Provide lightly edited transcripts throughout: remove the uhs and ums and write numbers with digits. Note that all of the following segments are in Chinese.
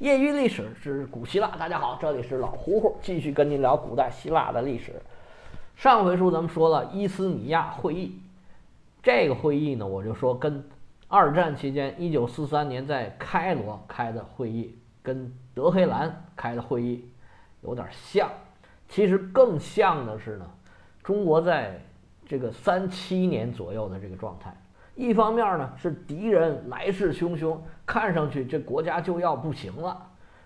业余历史之古希腊，大家好，这里是老胡胡，继续跟您聊古代希腊的历史。上回书咱们说了伊斯米亚会议，这个会议呢，我就说跟二战期间1943年在开罗开的会议，跟德黑兰开的会议有点像。其实更像的是呢，中国在这个37年左右的这个状态。一方面呢是敌人来势汹汹，看上去这国家就要不行了，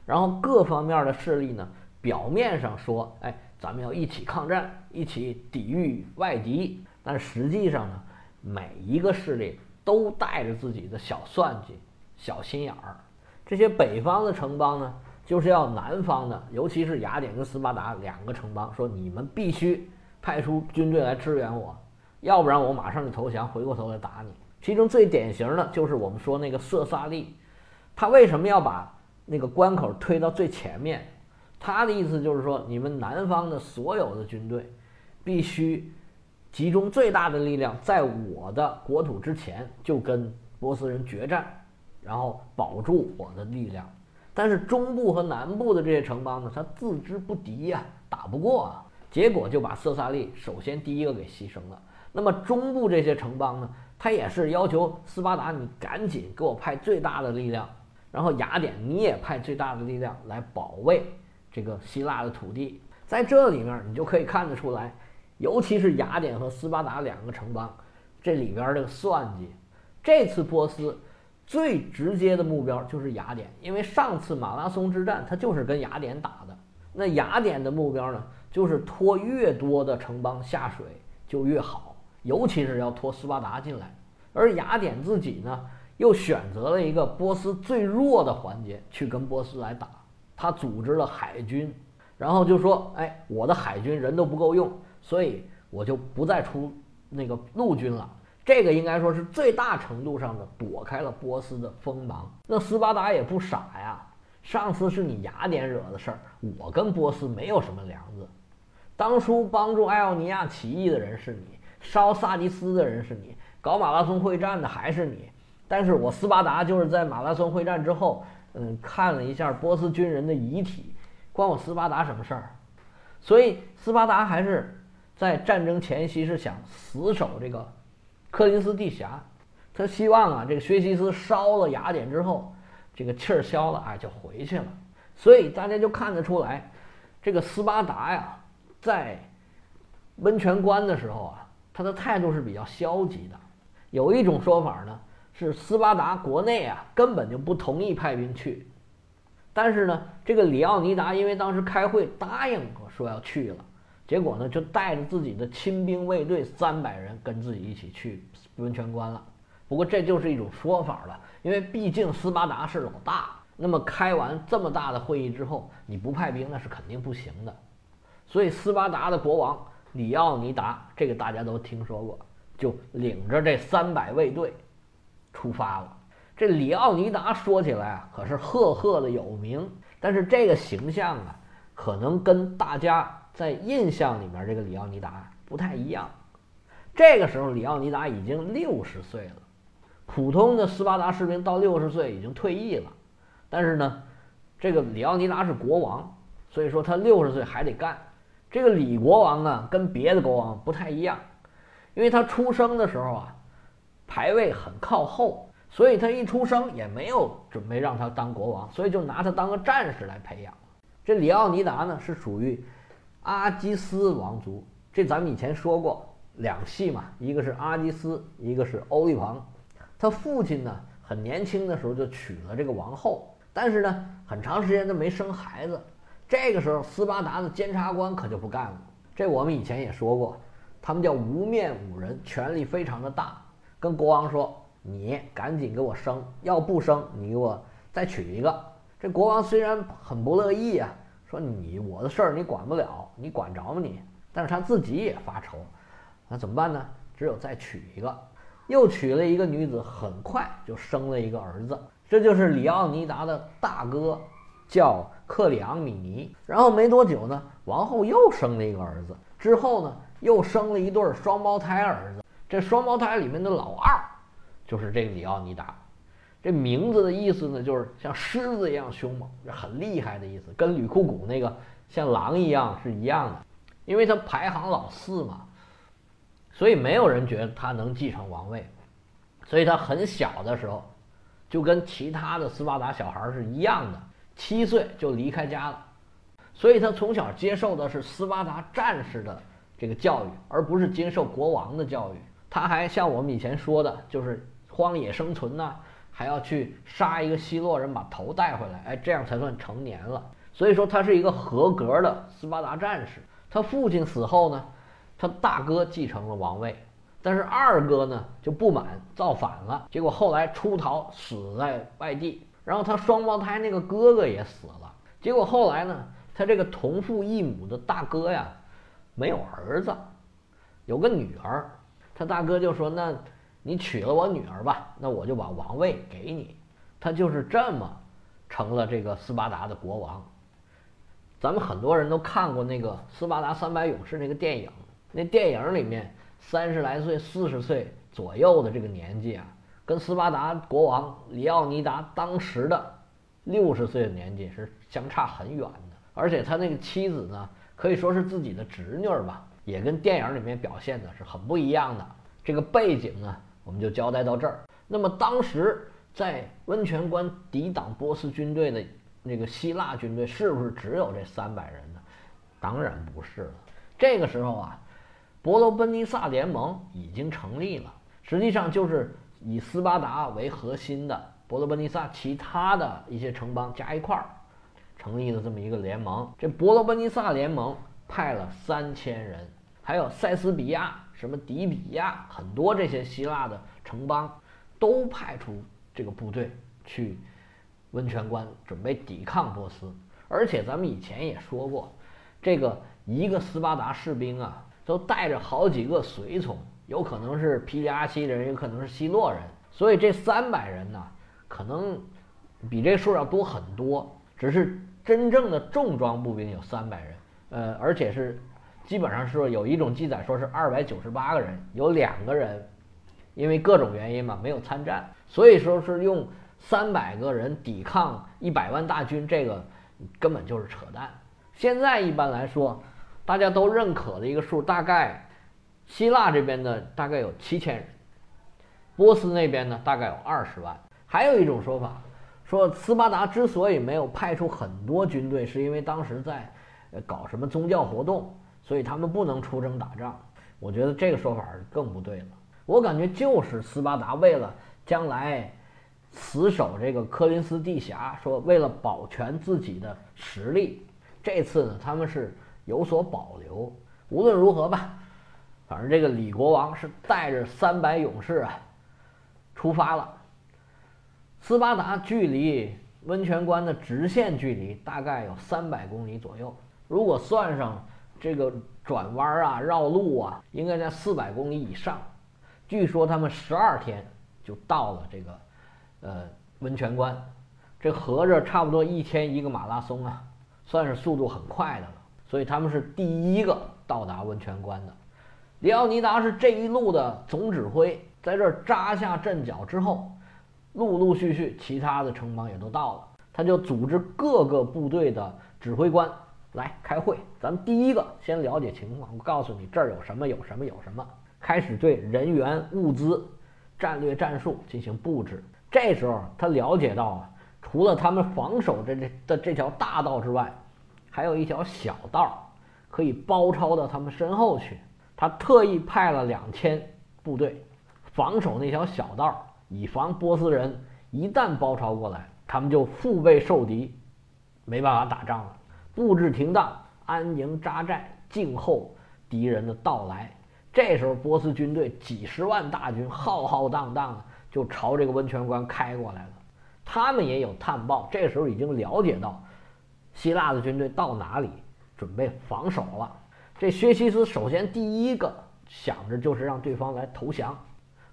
然后各方面的势力呢表面上说，哎，咱们要一起抗战，一起抵御外敌，但实际上呢，每一个势力都带着自己的小算计、小心眼儿。这些北方的城邦呢，就是要南方的，尤其是雅典跟斯巴达两个城邦说，你们必须派出军队来支援我，要不然我马上就投降，回过头来打你。其中最典型的就是我们说那个色萨利，他为什么要把那个关口推到最前面？他的意思就是说，你们南方的所有的军队必须集中最大的力量，在我的国土之前就跟波斯人决战，然后保住我的力量。但是中部和南部的这些城邦呢，他自知不敌呀，打不过啊，结果就把色萨利首先第一个给牺牲了。那么中部这些城邦呢，他也是要求斯巴达，你赶紧给我派最大的力量，然后雅典你也派最大的力量来保卫这个希腊的土地。在这里面你就可以看得出来，尤其是雅典和斯巴达两个城邦这里边这个算计。这次波斯最直接的目标就是雅典，因为上次马拉松之战它就是跟雅典打的。那雅典的目标呢，就是拖越多的城邦下水就越好，尤其是要拖斯巴达进来。而雅典自己呢，又选择了一个波斯最弱的环节去跟波斯来打。他组织了海军，然后就说，哎，我的海军人都不够用，所以我就不再出那个陆军了。这个应该说是最大程度上的躲开了波斯的锋芒。那斯巴达也不傻呀，上次是你雅典惹的事儿，我跟波斯没有什么梁子。当初帮助爱奥尼亚起义的人是你，烧萨迪斯的人是你，搞马拉松会战的还是你，但是我斯巴达就是在马拉松会战之后，看了一下波斯军人的遗体，关我斯巴达什么事儿？所以斯巴达还是在战争前夕是想死守这个科林斯地峡，他希望啊，这个薛西斯烧了雅典之后，这个气儿消了啊，就回去了。所以大家就看得出来，这个斯巴达呀，在温泉关的时候啊，他的态度是比较消极的。有一种说法呢，是斯巴达国内啊根本就不同意派兵去，但是呢，这个里奥尼达因为当时开会答应说要去了，结果呢就带着自己的亲兵卫队300人跟自己一起去温泉关了。不过这就是一种说法了，因为毕竟斯巴达是老大，那么开完这么大的会议之后，你不派兵那是肯定不行的。所以斯巴达的国王里奥尼达，这个大家都听说过，就领着这300卫队出发了。这里奥尼达说起来啊，可是赫赫的有名，但是这个形象啊，可能跟大家在印象里面这个里奥尼达不太一样。这个时候里奥尼达已经60岁了，普通的斯巴达士兵到60岁已经退役了，但是呢，这个里奥尼达是国王，所以说他60岁还得干。这个李国王啊，跟别的国王不太一样，因为他出生的时候啊，排位很靠后，所以他一出生也没有准备让他当国王，所以就拿他当个战士来培养。这里奥尼达呢，是属于阿基斯王族，这咱们以前说过两系嘛，一个是阿基斯，一个是欧利庞。他父亲呢，很年轻的时候就娶了这个王后，但是呢，很长时间都没生孩子。这个时候斯巴达的监察官可就不干了，这我们以前也说过，他们叫无面五人，权力非常的大，跟国王说，你赶紧给我生，要不生你给我再娶一个。这国王虽然很不乐意啊，说你我的事儿你管不了，你管着吗你？但是他自己也发愁，那怎么办呢？只有再娶一个，又娶了一个女子，很快就生了一个儿子，这就是里奥尼达的大哥，叫克里昂米尼。然后没多久呢，王后又生了一个儿子，之后呢又生了一对双胞胎儿子，这双胞胎里面的老二就是这个里奥尼达。这名字的意思呢，就是像狮子一样凶猛，这很厉害的意思，跟吕库古那个像狼一样是一样的。因为他排行老四嘛，所以没有人觉得他能继承王位，所以他很小的时候就跟其他的斯巴达小孩是一样的，7岁就离开家了。所以他从小接受的是斯巴达战士的这个教育，而不是接受国王的教育。他还像我们以前说的，就是荒野生存呐，还要去杀一个希洛人把头带回来，哎，这样才算成年了。所以说他是一个合格的斯巴达战士。他父亲死后呢，他大哥继承了王位，但是二哥呢就不满造反了，结果后来出逃死在外地。然后他双胞胎那个哥哥也死了，结果后来呢，他这个同父异母的大哥呀没有儿子，有个女儿。他大哥就说，那你娶了我女儿吧，那我就把王位给你。他就是这么成了这个斯巴达的国王。咱们很多人都看过那个《斯巴达300勇士》那个电影，那电影里面30来岁、40岁左右的这个年纪啊，跟斯巴达国王里奥尼达当时的60岁的年纪是相差很远的。而且他那个妻子呢，可以说是自己的侄女吧，也跟电影里面表现的是很不一样的。这个背景呢，我们就交代到这儿。那么当时在温泉关抵挡波斯军队的那个希腊军队是不是只有这300人呢？当然不是了。这个时候啊，伯罗奔尼撒联盟已经成立了，实际上就是以斯巴达为核心的伯罗奔尼撒其他的一些城邦加一块儿成立了这么一个联盟。这伯罗奔尼撒联盟派了3000人，还有塞斯比亚、什么迪比亚，很多这些希腊的城邦都派出这个部队去温泉关准备抵抗波斯。而且咱们以前也说过，这个一个斯巴达士兵啊，都带着好几个随从，有可能是皮里阿西人，有可能是希洛人，所以这300人呢，可能比这数要多很多。只是真正的重装步兵有300人，而且是基本上是有一种记载说是298个人，有2个人因为各种原因嘛没有参战，所以说是用300个人抵抗100万大军，这个根本就是扯淡。现在一般来说，大家都认可的一个数，大概希腊这边呢大概有7000人，波斯那边呢大概有20万。还有一种说法说，斯巴达之所以没有派出很多军队，是因为当时在搞什么宗教活动，所以他们不能出征打仗。我觉得这个说法更不对了。我感觉就是斯巴达为了将来死守这个科林斯地峡，说为了保全自己的实力，这次呢他们是有所保留。无论如何吧，反正这个李国王是带着300勇士啊出发了。斯巴达距离温泉关的直线距离大概有300公里左右，如果算上这个转弯啊绕路啊，应该在400公里以上。据说他们12天就到了这个温泉关，这合着差不多1天1个马拉松啊，算是速度很快的了。所以他们是第一个到达温泉关的。里奥尼达是这一路的总指挥，在这儿扎下阵脚之后，陆陆续续其他的城邦也都到了，他就组织各个部队的指挥官来开会。咱们第一个先了解情况，我告诉你这儿有什么有什么有什么，开始对人员、物资、战略、战术进行布置。这时候他了解到啊，除了他们防守这条大道之外，还有一条小道可以包抄到他们身后去。他特意派了2000部队防守那条小道，以防波斯人一旦包抄过来，他们就腹背受敌，没办法打仗了。布置停当，安营扎寨，静候敌人的到来。这时候波斯军队几10万大军浩浩荡荡的就朝这个温泉关开过来了。他们也有探报，这时候已经了解到希腊的军队到哪里，准备防守了。这薛西斯首先第一个想着就是让对方来投降，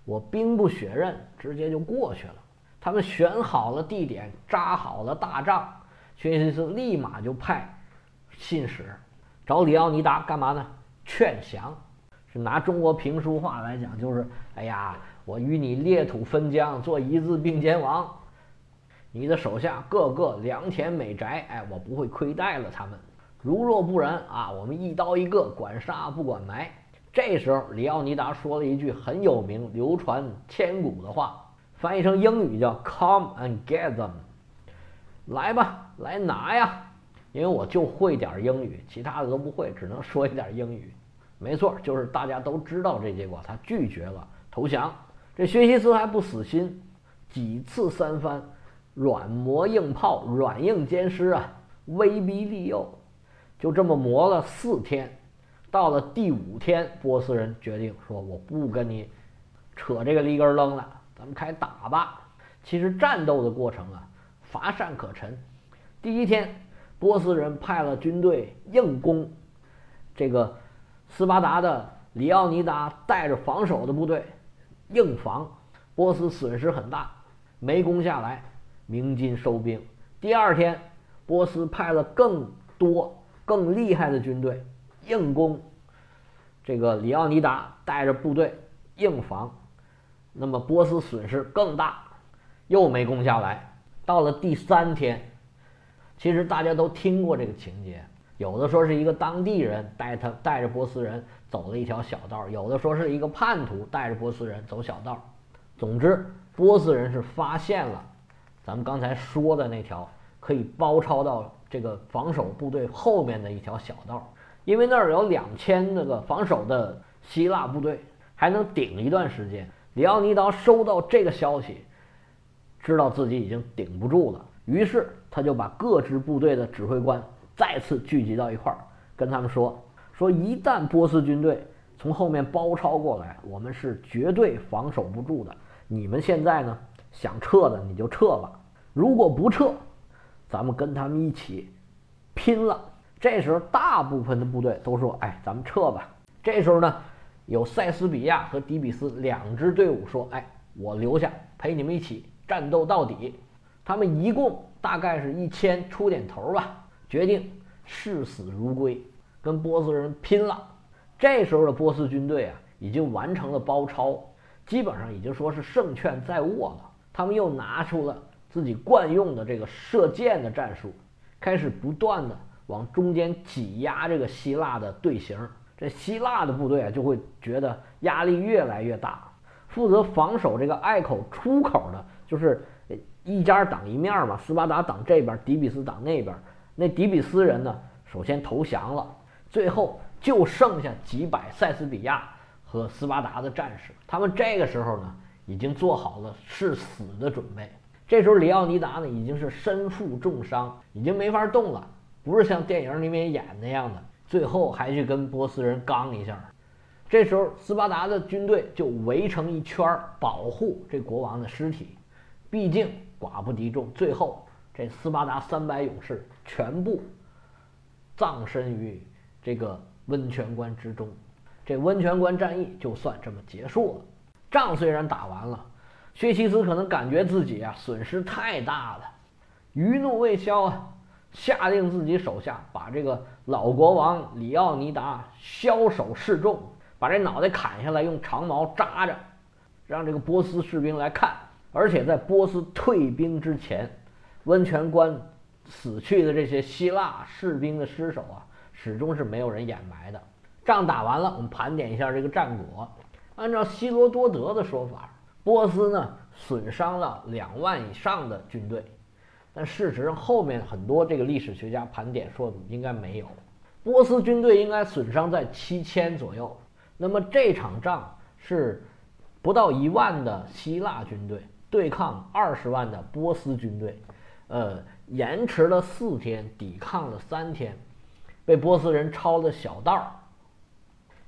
我兵不血刃直接就过去了。他们选好了地点，扎好了大帐，薛西斯立马就派信使找里奥尼达干嘛呢？劝降。是拿中国评书话来讲，就是哎呀，我与你列土分疆，做一字并肩王，你的手下各个良田美宅，哎，我不会亏待了他们。如若不然啊，我们一刀一个，管杀不管埋。这时候，里奥尼达说了一句很有名、流传千古的话，翻译成英语叫 "Come and get them"， 来吧，来拿呀！因为我就会点英语，其他的都不会，只能说一点英语。没错，就是大家都知道这结果，他拒绝了投降。这薛西斯还不死心，几次三番，软磨硬泡，软硬兼施啊，威逼利诱，就这么磨了4天。到了第5天，波斯人决定说：“我不跟你扯这个离根楞了，咱们开打吧。”其实战斗的过程啊，乏善可陈。第1天，波斯人派了军队硬攻这个斯巴达的里奥尼达，带着防守的部队硬防，波斯损失很大，没攻下来，鸣金收兵。第2天，波斯派了更多更厉害的军队。硬攻这个里奥尼达，带着部队硬防，那么波斯损失更大，又没攻下来。到了第3天，其实大家都听过这个情节，有的说是一个当地人带着波斯人走了一条小道，有的说是一个叛徒带着波斯人走小道。总之，波斯人是发现了咱们刚才说的那条可以包抄到这个防守部队后面的一条小道。因为那儿有2000那个防守的希腊部队，还能顶一段时间。里奥尼达收到这个消息，知道自己已经顶不住了，于是他就把各支部队的指挥官再次聚集到一块儿，跟他们说一旦波斯军队从后面包抄过来，我们是绝对防守不住的。你们现在呢，想撤的你就撤吧，如果不撤，咱们跟他们一起拼了。这时候大部分的部队都说：“哎，咱们撤吧。”这时候呢，有塞斯比亚和底比斯两支队伍说：“哎，我留下陪你们一起战斗到底。”他们一共大概是1000出点头吧，决定视死如归，跟波斯人拼了。这时候的波斯军队啊，已经完成了包抄，基本上已经说是胜券在握了。他们又拿出了自己惯用的这个射箭的战术，开始不断的往中间挤压这个希腊的队形，这希腊的部队就会觉得压力越来越大。负责防守这个隘口出口的，就是一家挡一面嘛，斯巴达挡这边，底比斯挡那边。那底比斯人呢，首先投降了，最后就剩下几百塞斯比亚和斯巴达的战士。他们这个时候呢，已经做好了誓死的准备。这时候里奥尼达呢，已经是身负重伤，已经没法动了。不是像电影里面演那样的，最后还去跟波斯人刚一下。这时候斯巴达的军队就围成一圈，保护这国王的尸体，毕竟寡不敌众，最后这斯巴达300勇士全部葬身于这个温泉关之中。这温泉关战役就算这么结束了。仗虽然打完了，薛西斯可能感觉自己啊损失太大了，余怒未消啊，下令自己手下把这个老国王里奥尼达枭首示众，把这脑袋砍下来，用长矛扎着，让这个波斯士兵来看。而且在波斯退兵之前，温泉关死去的这些希腊士兵的尸首啊，始终是没有人掩埋的。仗打完了，我们盘点一下这个战果。按照希罗多德的说法，波斯呢损伤了2万以上的军队，但事实上，后面很多这个历史学家盘点说应该没有，波斯军队应该损伤在7000左右。那么这场仗是不到1万的希腊军队对抗20万的波斯军队，延迟了4天，抵抗了3天，被波斯人抄了小道，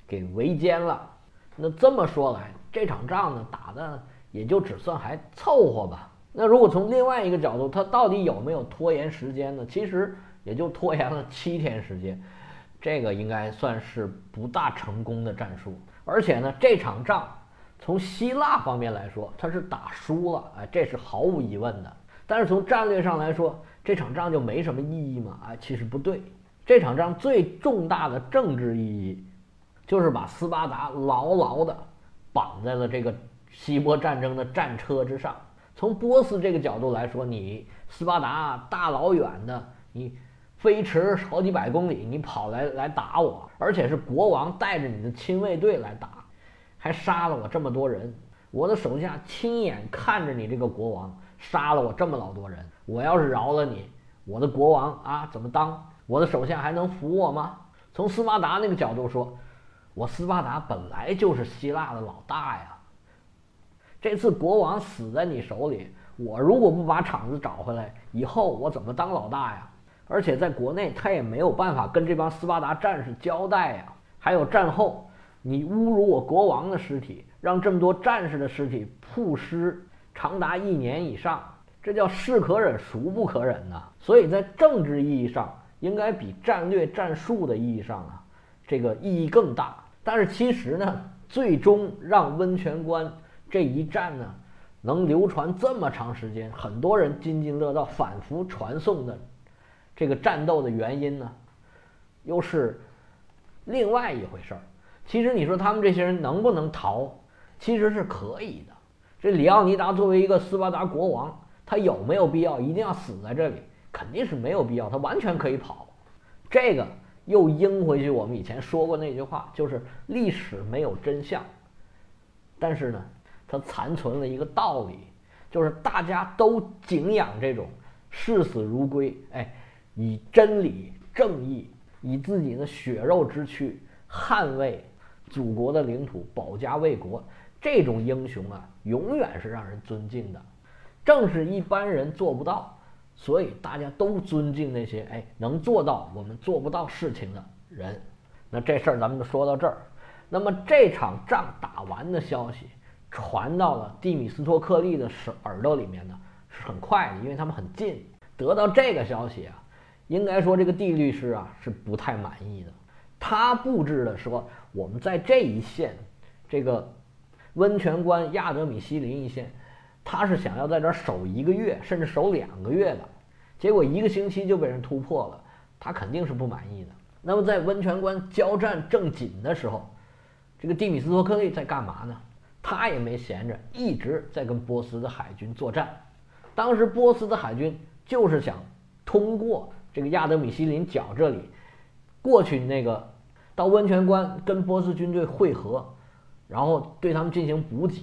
给围歼了。那这么说来，这场仗呢打的也就只算还凑合吧。那如果从另外一个角度，它到底有没有拖延时间呢？其实也就拖延了7天时间，这个应该算是不大成功的战术。而且呢，这场仗从希腊方面来说，它是打输了，哎，这是毫无疑问的。但是从战略上来说，这场仗就没什么意义嘛？哎，其实不对。这场仗最重大的政治意义，就是把斯巴达牢牢的绑在了这个希波战争的战车之上。从波斯这个角度来说，你斯巴达大老远的，你飞驰好几百公里，你跑来打我，而且是国王带着你的亲卫队来打，还杀了我这么多人，我的手下亲眼看着你这个国王杀了我这么老多人，我要是饶了你，我的国王啊怎么当？我的手下还能服我吗？从斯巴达那个角度说，我斯巴达本来就是希腊的老大呀，这次国王死在你手里，我如果不把场子找回来，以后我怎么当老大呀？而且在国内他也没有办法跟这帮斯巴达战士交代呀。还有战后你侮辱我国王的尸体，让这么多战士的尸体曝尸长达1年以上，这叫是可忍孰不可忍呐！所以在政治意义上应该比战略战术的意义上啊，这个意义更大。但是其实呢，最终让温泉关这一战呢能流传这么长时间，很多人津津乐道，反复传颂的这个战斗的原因呢又是另外一回事儿。其实你说他们这些人能不能逃，其实是可以的。这里奥尼达作为一个斯巴达国王，他有没有必要一定要死在这里？肯定是没有必要，他完全可以跑。这个又应回去我们以前说过那句话，就是历史没有真相，但是呢它残存了一个道理，就是大家都敬仰这种视死如归，以真理正义，以自己的血肉之躯捍卫祖国的领土，保家卫国，这种英雄啊永远是让人尊敬的。正是一般人做不到，所以大家都尊敬那些能做到我们做不到事情的人。那这事儿咱们就说到这儿。那么这场仗打完的消息传到了蒂米斯托克利的耳朵里面呢是很快的，因为他们很近。得到这个消息啊，应该说这个蒂律师啊是不太满意的。他布置的说，我们在这一线，这个温泉关亚德米西林一线，他是想要在这儿守1个月甚至守2个月的，结果1个星期就被人突破了，他肯定是不满意的。那么在温泉关交战正紧的时候，这个蒂米斯托克利在干嘛呢？他也没闲着，一直在跟波斯的海军作战。当时波斯的海军就是想通过这个亚德米西林角这里过去，那个到温泉关跟波斯军队会合，然后对他们进行补给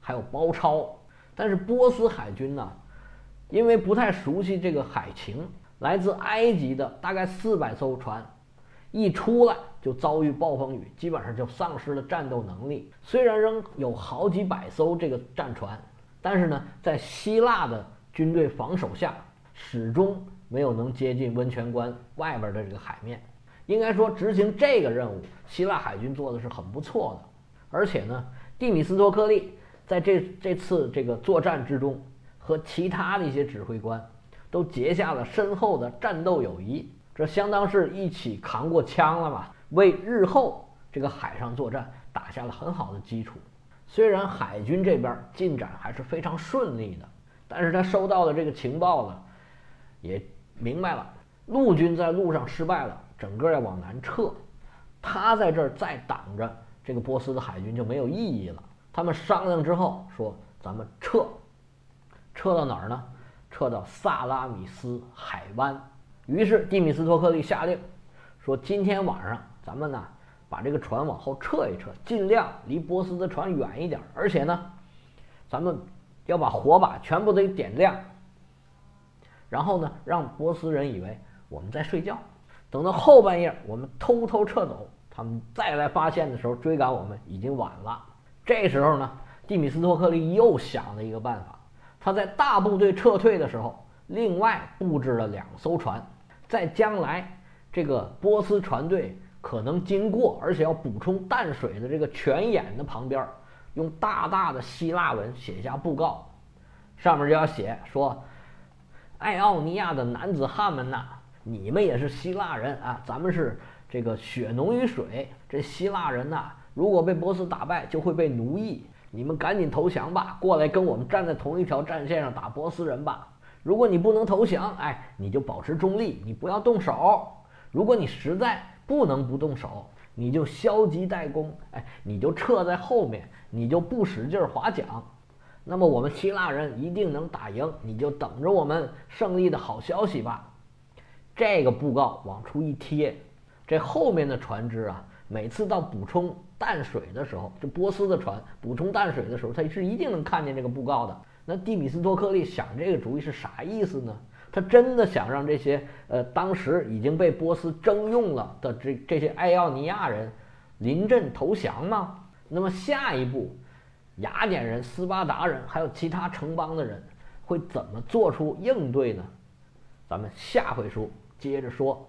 还有包抄。但是波斯海军呢，因为不太熟悉这个海情，来自埃及的大概400艘船一出来就遭遇暴风雨，基本上就丧失了战斗能力。虽然仍有好几百艘这个战船，但是呢在希腊的军队防守下始终没有能接近温泉关外边的这个海面。应该说执行这个任务希腊海军做的是很不错的。而且呢蒂米斯托克利在这次这个作战之中，和其他的一些指挥官都结下了深厚的战斗友谊，这相当是一起扛过枪了嘛，为日后这个海上作战打下了很好的基础。虽然海军这边进展还是非常顺利的，但是他收到了这个情报呢，也明白了陆军在路上失败了，整个要往南撤，他在这儿再挡着这个波斯的海军就没有意义了。他们商量之后说，咱们撤到哪儿呢？撤到萨拉米斯海湾。于是蒂米斯托克利下令说，今天晚上咱们呢把这个船往后撤一撤，尽量离波斯的船远一点，而且呢咱们要把火把全部得点亮，然后呢让波斯人以为我们在睡觉，等到后半夜我们偷偷撤走，他们再来发现的时候追赶我们已经晚了。这时候呢，蒂米斯托克利又想了一个办法，他在大部队撤退的时候，另外布置了2艘船，在将来这个波斯船队可能经过，而且要补充淡水的这个泉眼的旁边，用大大的希腊文写下布告，上面就要写说，爱奥尼亚的男子汉们呐，你们也是希腊人啊，咱们是这个血浓于水，这希腊人呐，如果被波斯打败就会被奴役，你们赶紧投降吧，过来跟我们站在同一条战线上打波斯人吧。如果你不能投降，你就保持中立，你不要动手。如果你实在不能不动手，你就消极怠工，你就撤在后面，你就不使劲划桨。那么我们希腊人一定能打赢，你就等着我们胜利的好消息吧。这个布告往出一贴，这后面的船只啊，每次到补充淡水的时候，这波斯的船补充淡水的时候，他是一定能看见这个布告的。那蒂米斯托克利想这个主意是啥意思呢？他真的想让这些当时已经被波斯征用了的这些爱奥尼亚人临阵投降吗？那么下一步，雅典人、斯巴达人还有其他城邦的人会怎么做出应对呢？咱们下回书接着说。